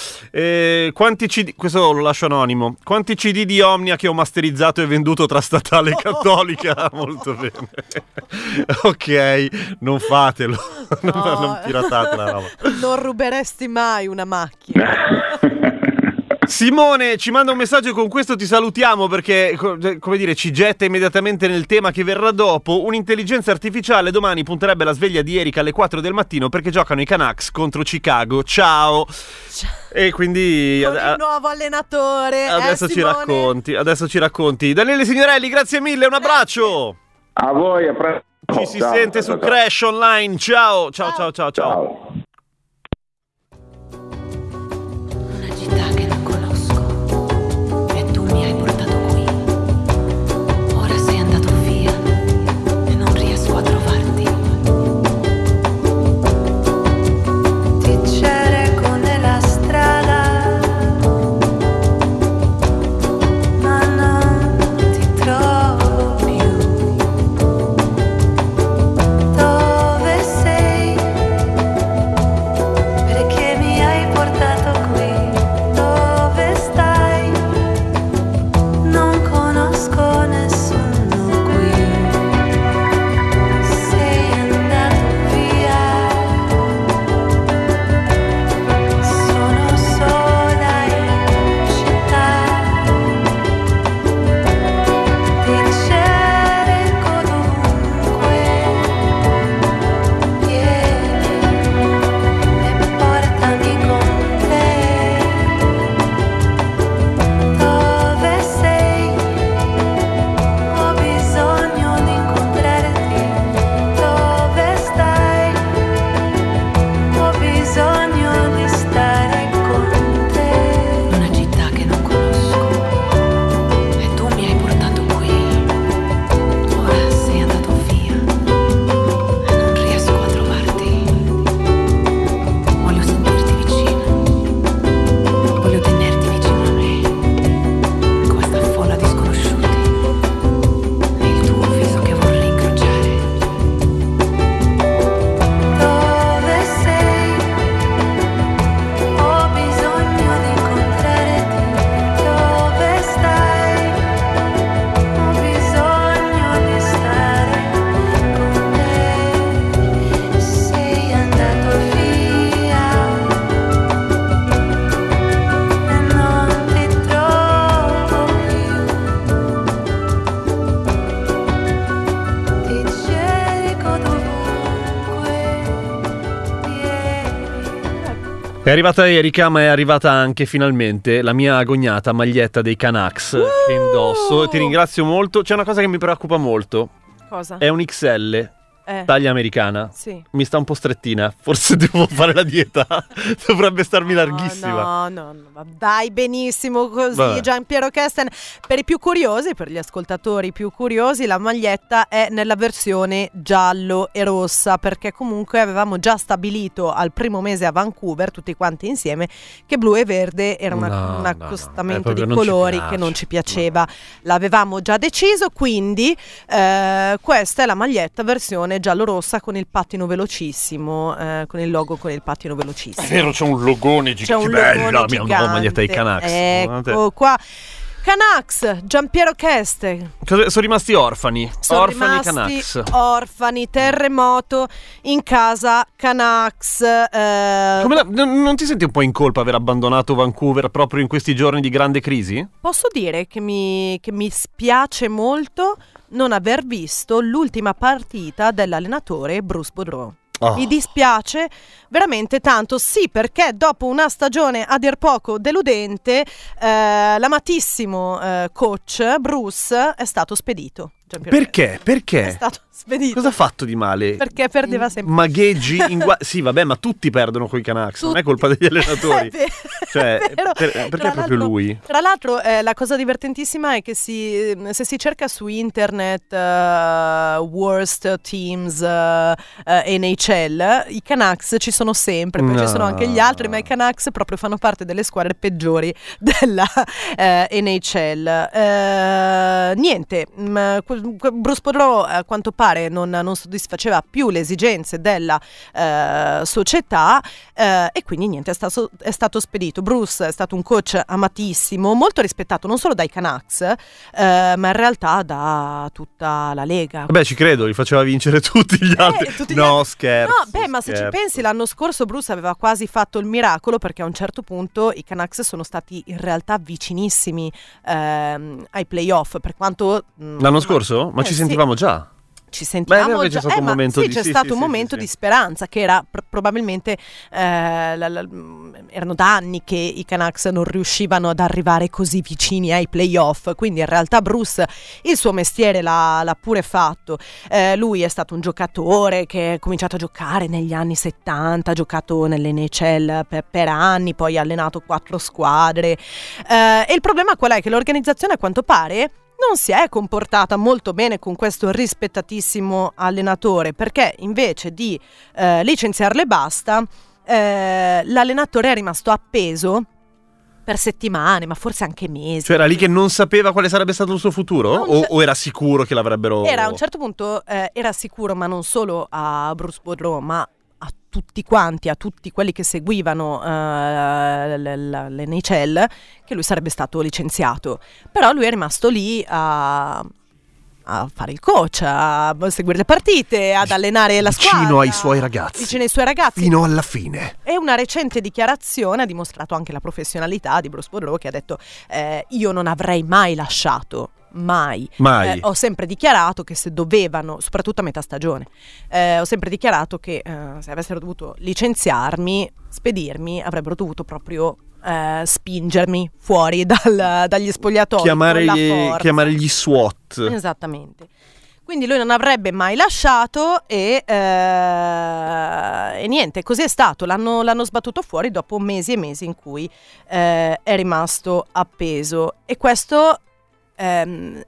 Quanti CD, questo lo lascio anonimo, quanti CD di Omnia che ho masterizzato e venduto tra statale e cattolica? Molto bene. Ok, non fatelo, no. Non piratate la roba. Non ruberesti mai una macchina. Simone ci manda un messaggio e con questo ti salutiamo perché, come dire, ci getta immediatamente nel tema che verrà dopo. Un'intelligenza artificiale domani punterebbe la sveglia di Erika alle 4 del mattino perché giocano i Canucks contro Chicago. Ciao! E quindi con il nuovo allenatore adesso ci racconti, Daniele Signorelli, grazie mille, un abbraccio! A voi, a presto! Ci si sente su Crash Online, ciao! Ciao, ciao, ciao, ciao! Una città che è arrivata Erika, ma è arrivata anche finalmente la mia agognata maglietta dei Canucks che indosso. Ti ringrazio molto. C'è una cosa che mi preoccupa molto. Cosa? È un XL, taglia americana. Sì. Mi sta un po' strettina. Forse devo fare la dieta. Dovrebbe starmi larghissima. No. Dai, benissimo così. Vabbè. Gian Piero Kester. Per i più curiosi, per gli ascoltatori più curiosi, la maglietta è nella versione giallo e rossa, perché comunque avevamo già stabilito al primo mese a Vancouver tutti quanti insieme che blu e verde era un accostamento di colori che non ci piaceva. No. L'avevamo già deciso, quindi questa è la maglietta versione giallo-rossa con il pattino velocissimo, con il logo con il pattino velocissimo. È vero, c'è un logone gigante. Che bella la mia nuova maglietta dei Canucks. Ecco qua. Canucks, Gian Piero Kester. Sono rimasti orfani. Canucks. Orfani, terremoto in casa Canucks. Non ti senti un po' in colpa aver abbandonato Vancouver proprio in questi giorni di grande crisi? Posso dire che mi spiace molto non aver visto l'ultima partita dell'allenatore Bruce Boudreau. Oh. Mi dispiace veramente tanto, sì, perché dopo una stagione a dir poco deludente, l'amatissimo coach Bruce è stato spedito. Perché? È stato spedito. Cosa ha fatto di male? Perché perdeva sempre. Magheggi sì, vabbè, ma tutti perdono coi Canucks, tutti. Non è colpa degli allenatori. Perché è proprio lui? Tra l'altro, la cosa divertentissima è che se si cerca su internet worst teams NHL, i Canucks ci sono sempre, poi ci sono anche gli altri, ma i Canucks proprio fanno parte delle squadre peggiori della NHL. Niente, Bruce Boudreau, a quanto pare, non soddisfaceva più le esigenze della società, e quindi niente, è stato spedito. Bruce è stato un coach amatissimo, molto rispettato non solo dai Canucks, ma in realtà da tutta la Lega. Beh, ci credo, li faceva vincere tutti gli altri. Scherzo. Ma se ci pensi, l'anno scorso Bruce aveva quasi fatto il miracolo, perché a un certo punto i Canucks sono stati in realtà vicinissimi ai playoff, per quanto l'anno scorso? Ma ci sentivamo già. Ci sentiamo. Beh, già. C'è stato un momento di speranza, che era probabilmente erano da anni che i Canucks non riuscivano ad arrivare così vicini ai playoff, quindi in realtà Bruce il suo mestiere l'ha pure fatto. Lui è stato un giocatore che ha cominciato a giocare negli anni 70, ha giocato nell'NHL per anni, poi ha allenato 4 squadre, e il problema qual è? Che l'organizzazione, a quanto pare, non si è comportata molto bene con questo rispettatissimo allenatore, perché invece di licenziarle basta, l'allenatore è rimasto appeso per settimane, ma forse anche mesi. Cioè era lì che non sapeva quale sarebbe stato il suo futuro? O era sicuro che l'avrebbero... Era a un certo punto era sicuro, ma non solo a Bruce Boudreau, ma a tutti quanti, a tutti quelli che seguivano l'NHL, che lui sarebbe stato licenziato. Però lui è rimasto lì a fare il coach, a seguire le partite, ad allenare la squadra, vicino ai suoi ragazzi fino alla fine. E una recente dichiarazione ha dimostrato anche la professionalità di Bruce Boudreau, che ha detto io non avrei mai lasciato. Mai. Ho sempre dichiarato che se dovevano, soprattutto a metà stagione, ho sempre dichiarato che se avessero dovuto licenziarmi, spedirmi, avrebbero dovuto proprio spingermi fuori dagli spogliatoi, chiamare gli SWAT. Esattamente. Quindi lui non avrebbe mai lasciato e niente, così è stato. L'hanno sbattuto fuori dopo mesi e mesi in cui è rimasto appeso. E questo è un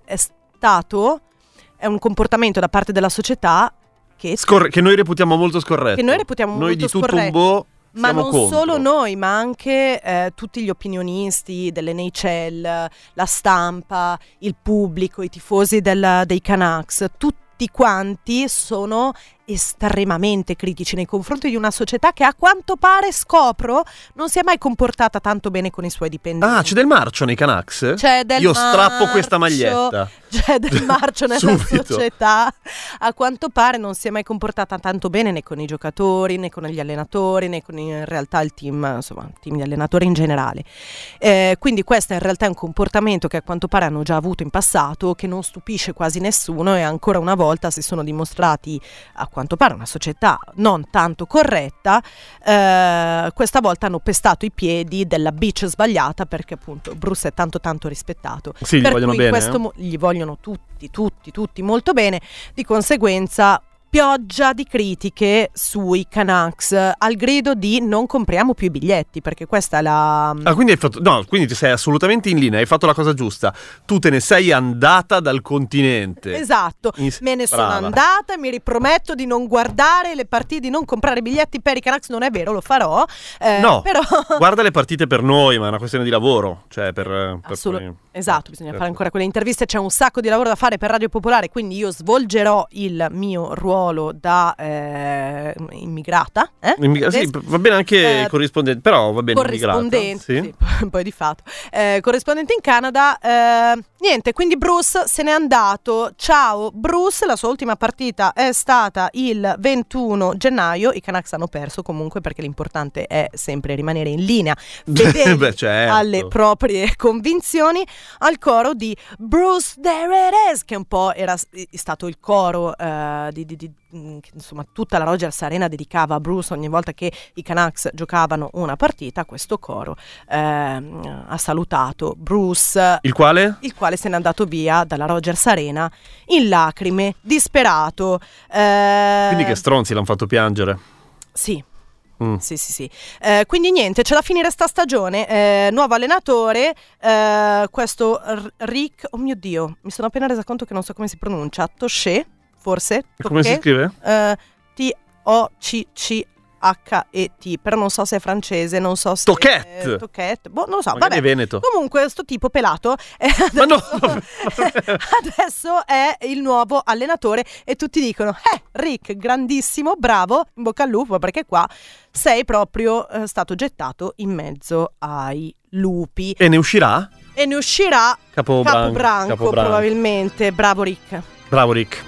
comportamento da parte della società che noi reputiamo molto scorretto. Ma non solo noi, ma anche tutti gli opinionisti dell'NHL, la stampa, il pubblico, i tifosi dei Canucks, tutti quanti sono estremamente critici nei confronti di una società che, a quanto pare, scopro, non si è mai comportata tanto bene con i suoi dipendenti. Ah, c'è del marcio nei Canucks? Strappo questa maglietta. C'è del marcio nella società. A quanto pare non si è mai comportata tanto bene né con i giocatori, né con gli allenatori, né con in realtà il team, insomma, il team di allenatori in generale. Quindi questo in realtà è un comportamento che a quanto pare hanno già avuto in passato, che non stupisce quasi nessuno, e ancora una volta si sono dimostrati, a quanto pare, una società non tanto corretta. Questa volta hanno pestato i piedi della bitch sbagliata, perché appunto Bruce è tanto rispettato. Sì, per gli vogliono bene. Gli vogliono tutti molto bene. Di conseguenza, pioggia di critiche sui Canucks, al grido di non compriamo più i biglietti, perché questa è la... Ah, quindi hai fatto... No, quindi ti sei assolutamente in linea, hai fatto la cosa giusta. Tu te ne sei andata dal continente. Esatto, me ne sono andata e mi riprometto di non guardare le partite, di non comprare biglietti per i Canucks. Non è vero, lo farò. No, però... guarda le partite per noi, ma è una questione di lavoro. Cioè esatto, bisogna fare ancora quelle interviste, c'è un sacco di lavoro da fare per Radio Popolare, quindi io svolgerò il mio ruolo da immigrata, sì, va bene anche corrispondente, però va bene corrispondente, immigrata, sì. Poi di fatto corrispondente in Canada, niente, quindi Bruce se n'è andato, ciao Bruce. La sua ultima partita è stata il 21 gennaio, i Canucks hanno perso comunque, perché l'importante è sempre rimanere in linea, fedeli certo, alle proprie convinzioni, al coro di Bruce There It Is, che un po' era stato il coro insomma tutta la Rogers Arena dedicava a Bruce ogni volta che i Canucks giocavano una partita. Questo coro ha salutato Bruce, il quale se n'è andato via dalla Rogers Arena in lacrime, disperato. Quindi che stronzi, l'hanno fatto piangere. Sì. Sì. Quindi niente, c'è da finire sta stagione, nuovo allenatore, questo Rick, oh mio Dio, mi sono appena resa conto che non so come si pronuncia, Tocchet. Forse. Come si scrive? T-O-C-C-H-E T, però non so se è francese, non so se Tocchet, boh, non lo so. Magari vabbè. Comunque questo tipo pelato adesso, ma no, adesso è il nuovo allenatore e tutti dicono Rick, grandissimo, bravo, in bocca al lupo, perché qua sei proprio stato gettato in mezzo ai lupi. E ne uscirà? E ne uscirà Capobranco probabilmente. Bravo Rick. Bravo Rick.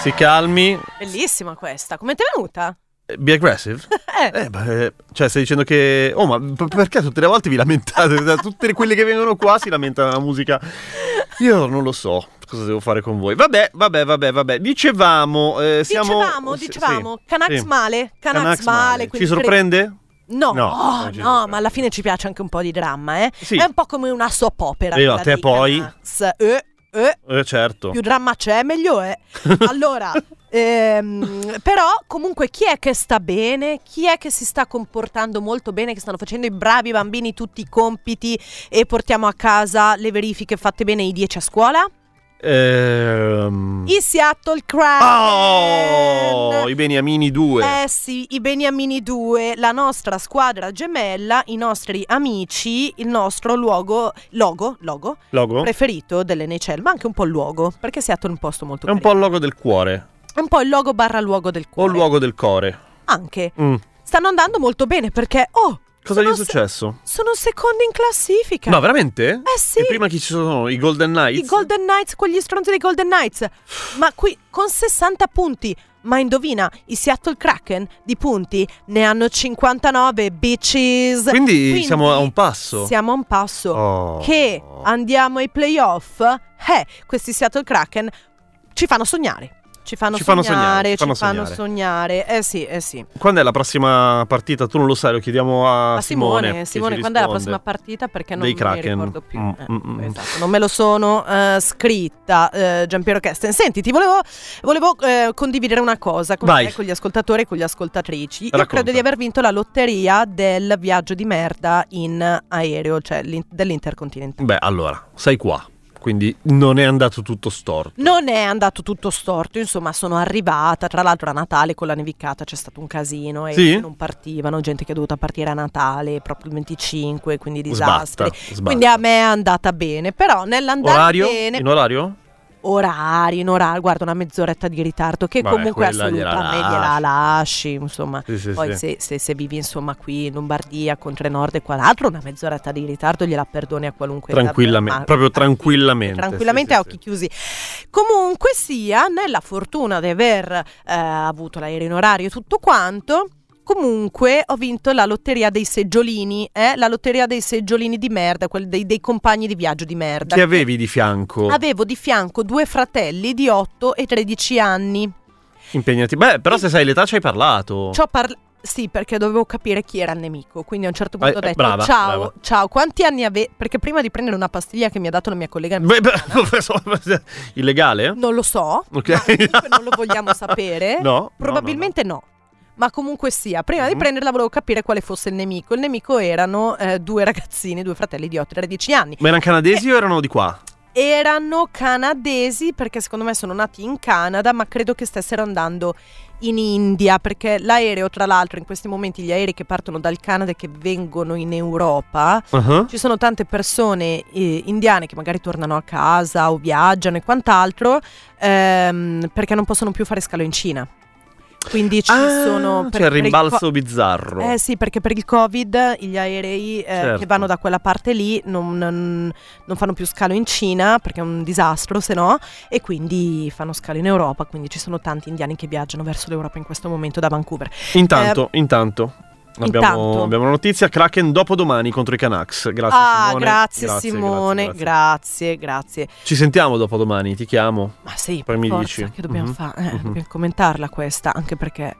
Si calmi. Bellissima questa. Come ti è venuta? Be aggressive? Cioè stai dicendo che... Oh, ma perché tutte le volte vi lamentate? Tutte quelle che vengono qua si lamentano della musica. Io non lo so cosa devo fare con voi. Vabbè. Dicevamo. Canucks male. Ci sorprende? No, ma alla fine ci piace anche un po' di dramma, eh? Sì. È un po' come una soap opera. A te poi... Canucks. Certo. Più dramma c'è, meglio è. Allora, però comunque chi è che sta bene? Chi è che si sta comportando molto bene? Che stanno facendo i bravi bambini tutti i compiti e portiamo a casa le verifiche fatte bene, i 10 a scuola? I Seattle Kraken. Oh, i Beniamini 2. Sì, i Beniamini 2, la nostra squadra gemella, i nostri amici, il nostro logo preferito dell'NHL, ma anche un po' il luogo, perché Seattle è un posto molto carino. È un po' il logo del cuore. È un po' il logo barra luogo del cuore. O luogo del core. Anche. Stanno andando molto bene perché... Oh! Cosa gli è successo? Sono secondi in classifica. No, veramente? Eh sì. E prima chi ci sono? I Golden Knights? I Golden Knights, quegli stronzi dei Golden Knights. Ma qui con 60 punti. Ma indovina, i Seattle Kraken di punti ne hanno 59, bitches. Quindi siamo a un passo. Siamo a un passo. Oh. Che andiamo ai playoff. Questi Seattle Kraken ci fanno sognare. Ci fanno sognare. Eh sì. Quando è la prossima partita? Tu non lo sai, lo chiediamo a Simone. Simone, quando è la prossima partita? Perché non mi ricordo più. Esatto, non me lo sono scritta. Gian Piero Kester, senti, ti volevo condividere una cosa con te, con gli ascoltatori e con gli ascoltatrici. Io credo di aver vinto la lotteria del viaggio di merda in aereo, cioè dell'Intercontinentale. Beh, allora, sei qua. Quindi non è andato tutto storto. Insomma, sono arrivata. Tra l'altro a Natale con la nevicata c'è stato un casino. E sì? Non partivano, gente che è dovuta partire a Natale proprio il 25, quindi disastri. Sbatta. Quindi a me è andata bene. Però nell'andare bene. In orario, guarda, una mezz'oretta di ritardo che comunque assolutamente gliela lasci, insomma. Sì, poi sì. Se vivi insomma qui in Lombardia con Trenord e quant'altro, una mezz'oretta di ritardo gliela perdoni a qualunque tranquillamente, a occhi chiusi. Comunque sia, nella fortuna di aver avuto l'aereo in orario e tutto quanto, comunque ho vinto la lotteria dei seggiolini, la lotteria dei seggiolini di merda, quelli dei compagni di viaggio di merda. Chi avevi di fianco? Avevo di fianco due fratelli di 8 e 13 anni. Impegnati. Beh, però se sai l'età ci hai parlato. Sì, perché dovevo capire chi era il nemico. Quindi a un certo punto ho detto ciao, quanti anni avete? Perché prima di prendere una pastiglia che mi ha dato la mia collega illegale? Non lo so, okay. Comunque non lo vogliamo sapere. No. Probabilmente no. Ma comunque sia, prima di prenderla volevo capire quale fosse il nemico. Il nemico erano due ragazzini, due fratelli di 8 e 13 anni. Ma erano canadesi o erano di qua? Erano canadesi perché secondo me sono nati in Canada, ma credo che stessero andando in India, perché l'aereo, tra l'altro, in questi momenti gli aerei che partono dal Canada e che vengono in Europa, ci sono tante persone indiane che magari tornano a casa o viaggiano e quant'altro, perché non possono più fare scalo in Cina. Quindi ci sono c'è il rimbalzo bizzarro. Eh sì, perché per il Covid gli aerei che vanno da quella parte lì non fanno più scalo in Cina, perché è un disastro se no, e quindi fanno scalo in Europa. Quindi ci sono tanti indiani che viaggiano verso l'Europa in questo momento da Vancouver. Abbiamo una notizia: Kraken dopodomani contro i Canucks. Grazie Simone. Grazie Simone. Ci sentiamo dopodomani, ti chiamo. Ma sì, poi mi dici che dobbiamo fare. Dobbiamo commentarla questa, anche perché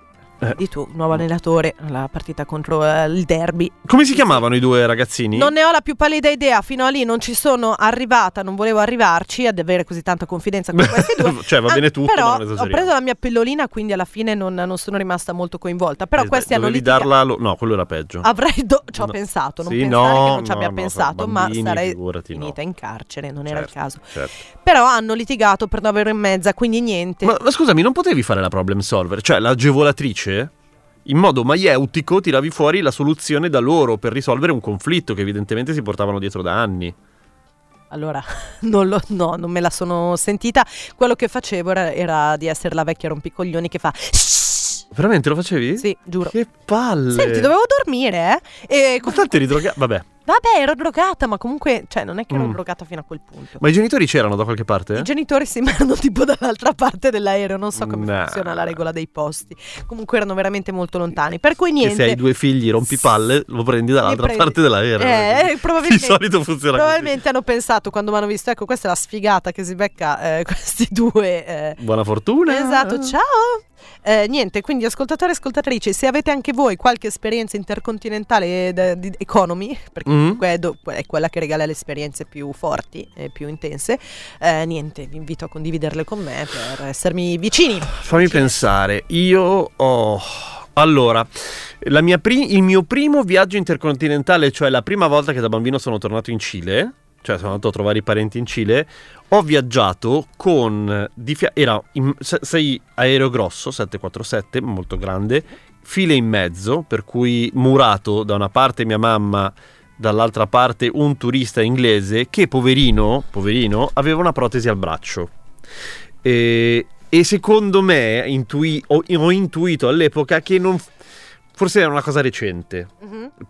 di tu, nuovo allenatore, la partita contro il derby. Come si chiamavano i due ragazzini? Non ne ho la più pallida idea, fino a lì non ci sono arrivata, non volevo arrivarci ad avere così tanta confidenza con questi due. Cioè va bene tutto, però ma non ho preso la mia pillolina, quindi alla fine non sono rimasta molto coinvolta. Però questi hanno litigato. No, quello era peggio. Ci ho pensato, non ci abbia pensato, bambini, ma sarei finita in carcere, non era il caso. Certo. Però hanno litigato per 9 euro e mezza, quindi niente. Ma scusami, non potevi fare la problem solver, cioè l'agevolatrice? In modo maieutico tiravi fuori la soluzione da loro per risolvere un conflitto che evidentemente si portavano dietro da anni. Allora, non me la sono sentita. Quello che facevo era di essere la vecchia rompicoglioni che fa... Veramente lo facevi? Sì, giuro. Che palle! Senti, dovevo dormire, e comunque... Tanto eri drogata, vabbè, ero drogata, ma comunque, cioè, non è che ero drogata fino a quel punto. Ma i genitori c'erano da qualche parte? I genitori sì, ma erano tipo dall'altra parte dell'aereo. Non so come funziona la regola dei posti. Comunque erano veramente molto lontani, per cui niente. E se hai due figli rompipalle, lo prendi dall'altra parte dell'aereo. Probabilmente, di solito funziona così. Hanno pensato, quando mi hanno visto, ecco, questa è la sfigata che si becca questi due. Buona fortuna. Esatto, ciao. Niente, quindi ascoltatori e ascoltatrici, se avete anche voi qualche esperienza intercontinentale di economy, perché comunque è quella che regala le esperienze più forti e più intense, niente, vi invito a condividerle con me per essermi vicini. Fammi pensare, io ho... Allora, il mio primo viaggio intercontinentale, cioè la prima volta che da bambino sono tornato in Cile, cioè sono andato a trovare i parenti in Cile, ho viaggiato con era in 6 aereo grosso, 747, molto grande, file in mezzo, per cui murato da una parte mia mamma, dall'altra parte un turista inglese che poverino aveva una protesi al braccio. E E secondo me ho intuito all'epoca che non... Forse era una cosa recente,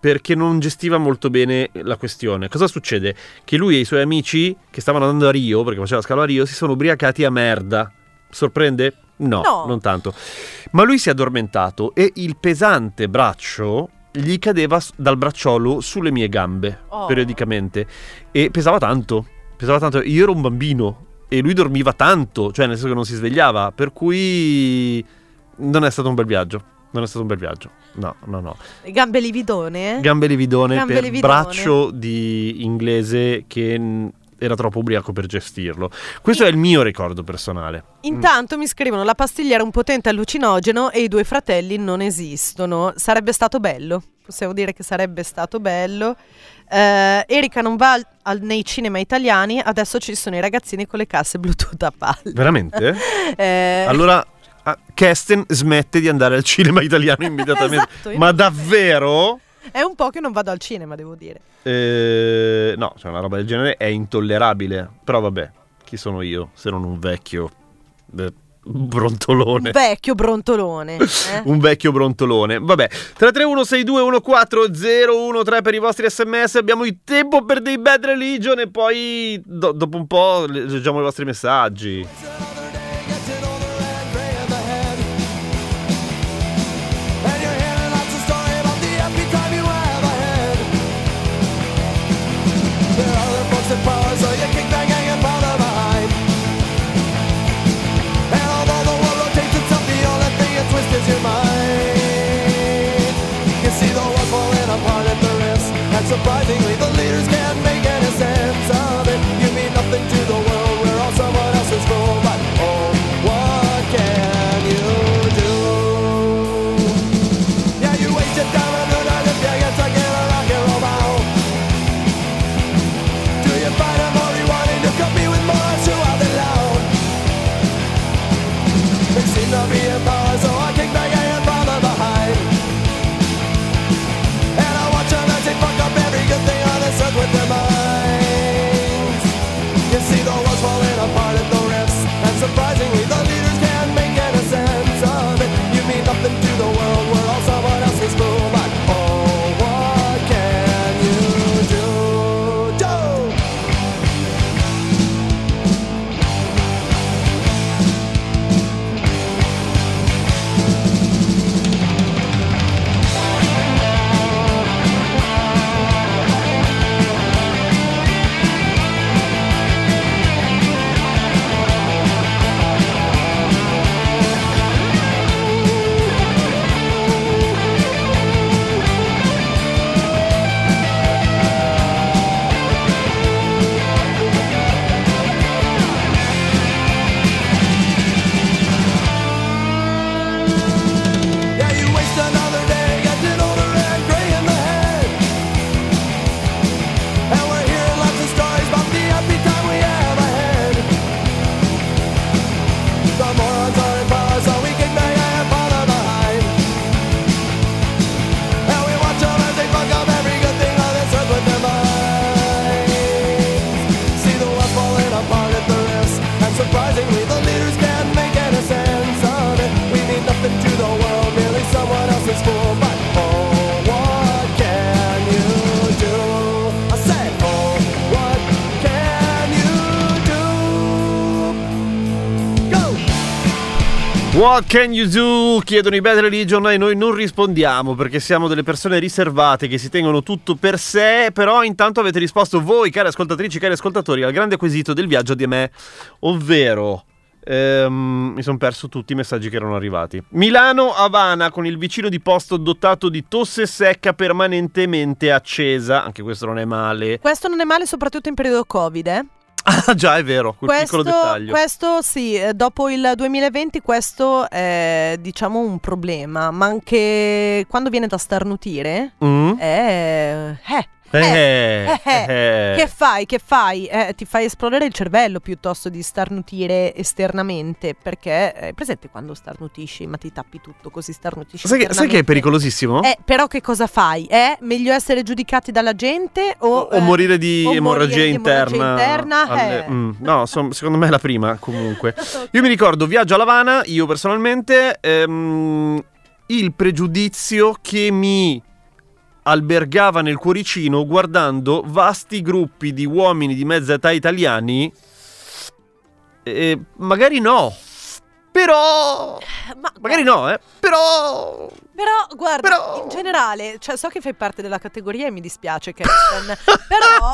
perché non gestiva molto bene la questione. Cosa succede? Che lui e i suoi amici, che stavano andando a Rio, perché faceva la scala a Rio, si sono ubriacati a merda. Sorprende? No, non tanto. Ma lui si è addormentato e il pesante braccio gli cadeva dal bracciolo sulle mie gambe, periodicamente. E pesava tanto, Io ero un bambino e lui dormiva tanto, cioè nel senso che non si svegliava. Per cui non è stato un bel viaggio. No. Gambe lividone? Gambe lividone. Braccio di inglese che era troppo ubriaco per gestirlo. Questo è il mio ricordo personale. Intanto mi scrivono: la pastiglia era un potente allucinogeno e i due fratelli non esistono. Sarebbe stato bello. Possiamo dire che sarebbe stato bello. Erika non va nei cinema italiani. Adesso ci sono i ragazzini con le casse Bluetooth a palla. Veramente? Allora... Kesten smette di andare al cinema italiano immediatamente. Esatto, ma davvero? È un po' che non vado al cinema, devo dire. No, cioè una roba del genere è intollerabile. Però vabbè, chi sono io se non un vecchio brontolone? Un vecchio brontolone. Vabbè, 331-6214013 per i vostri sms. Abbiamo il tempo per dei Bad Religion e poi dopo un po' leggiamo i vostri messaggi. Surprisingly, the leaders can't make any sense of it. You mean nothing to the world. We're all someone else's fool. But oh, what can you do? Yeah, you wasted time and no night if you get stuck in a rock and roll bowl. Do you find I'm only wanting to compete with more throughout the loud? They seem to be in power, so I kick back and follow behind. And I watch them as they fuck up. Everything on this earth with their minds. You see the walls falling apart at the rifts, and surprisingly the leaders can't make any sense of it. You mean nothing to the world, we're all someone else's fool. But oh, what can you do? What can you do? Chiedono i Bad Religion e noi non rispondiamo perché siamo delle persone riservate che si tengono tutto per sé. Però intanto avete risposto voi, cari ascoltatrici, cari ascoltatori, al grande quesito del viaggio di me, ovvero mi sono perso tutti i messaggi che erano arrivati. Milano, Havana, con il vicino di posto dotato di tosse secca permanentemente accesa. Anche questo non è male. Questo non è male soprattutto in periodo Covid, eh? Ah già, è vero, quel piccolo dettaglio. Questo sì, dopo il 2020 questo è, diciamo, un problema. Ma anche quando viene da starnutire è Che fai? Ti fai esplodere il cervello piuttosto di starnutire esternamente, perché è presente quando starnutisci ma ti tappi tutto così starnutisci. Sai che è pericolosissimo? Però che cosa fai? Meglio essere giudicati dalla gente o morire di emorragia interna? No, secondo me è la prima comunque. Okay. Io mi ricordo viaggio a Lavana, io personalmente il pregiudizio che mi albergava nel cuoricino guardando vasti gruppi di uomini di mezza età italiani, magari no, però magari no, Però guarda, in generale, cioè, so che fai parte della categoria e mi dispiace, Kirsten, però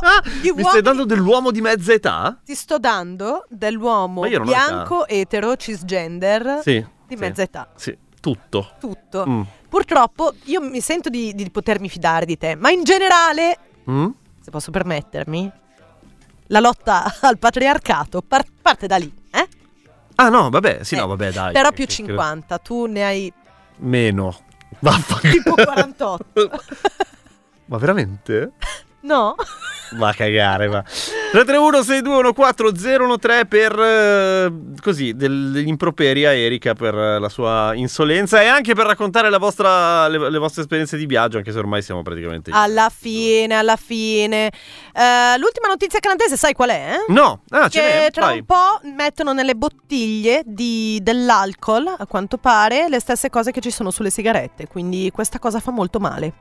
stai dando dell'uomo di mezza età? Ti sto dando dell'uomo bianco, etero, cisgender, di mezza età. Sì. Tutto. Purtroppo io mi sento di potermi fidare di te, ma in generale, se posso permettermi, la lotta al patriarcato parte da lì, eh? Ah no, vabbè, sì, no, vabbè, dai. Però più 50, tu ne hai... Meno. Tipo 48. Ma veramente? No. Va a cagare, va. 331-621-4013 per così degli improperi a Erika per la sua insolenza e anche per raccontare le vostre esperienze di viaggio, anche se ormai siamo praticamente alla fine. L'ultima notizia canadese, sai qual è? No. Che tra un po' mettono nelle bottiglie dell'alcol, a quanto pare, le stesse cose che ci sono sulle sigarette, quindi questa cosa fa molto male.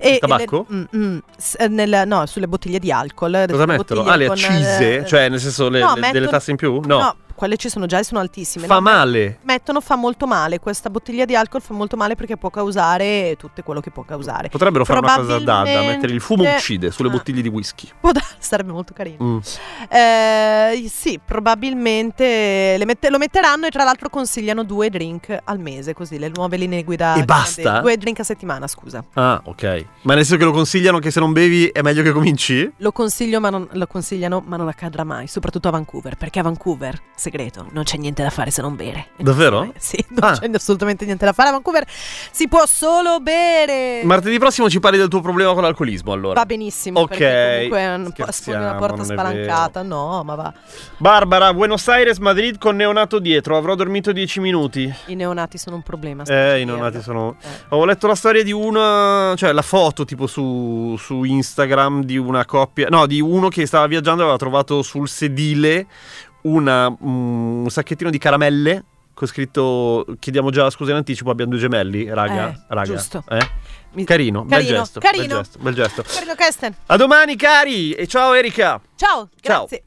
E tabacco? No, sulle bottiglie di alcol. Cosa mettono? Le accise? Cioè nel senso delle tasse in più? No, quelle ci sono già e sono altissime. Fa male. Fa molto male. Questa bottiglia di alcol fa molto male perché può causare tutto quello che può causare. Potrebbero fare una cosa da mettere il fumo uccide sulle bottiglie di whisky. Sarebbe molto carino. Sì, probabilmente lo metteranno, e tra l'altro consigliano 2 drink al mese, così le nuove linee guida. E basta? 2 drink a settimana, scusa. Ah, ok. Ma nel senso che lo consigliano che se non bevi è meglio che cominci? Lo consigliano, ma non accadrà mai, soprattutto a Vancouver, perché a Vancouver, segreto, non c'è niente da fare se non bere. Davvero? Sì, non c'è assolutamente niente da fare a Vancouver, si può solo bere. Martedì prossimo ci parli del tuo problema con l'alcolismo, allora. Va benissimo, okay, perché comunque sfondi una porta spalancata, no, ma va. Barbara, Buenos Aires, Madrid con neonato dietro, avrò dormito 10 minuti. I neonati sono un problema. Ho letto la storia di una... Cioè la foto tipo su Instagram di una coppia, no, di uno che stava viaggiando e aveva trovato sul sedile un sacchettino di caramelle con scritto: chiediamo già scusa in anticipo, abbiamo 2 gemelli, raga. Giusto. Carino, bel gesto. Carino Kesten. A domani, cari, e ciao Erika. Ciao. Grazie.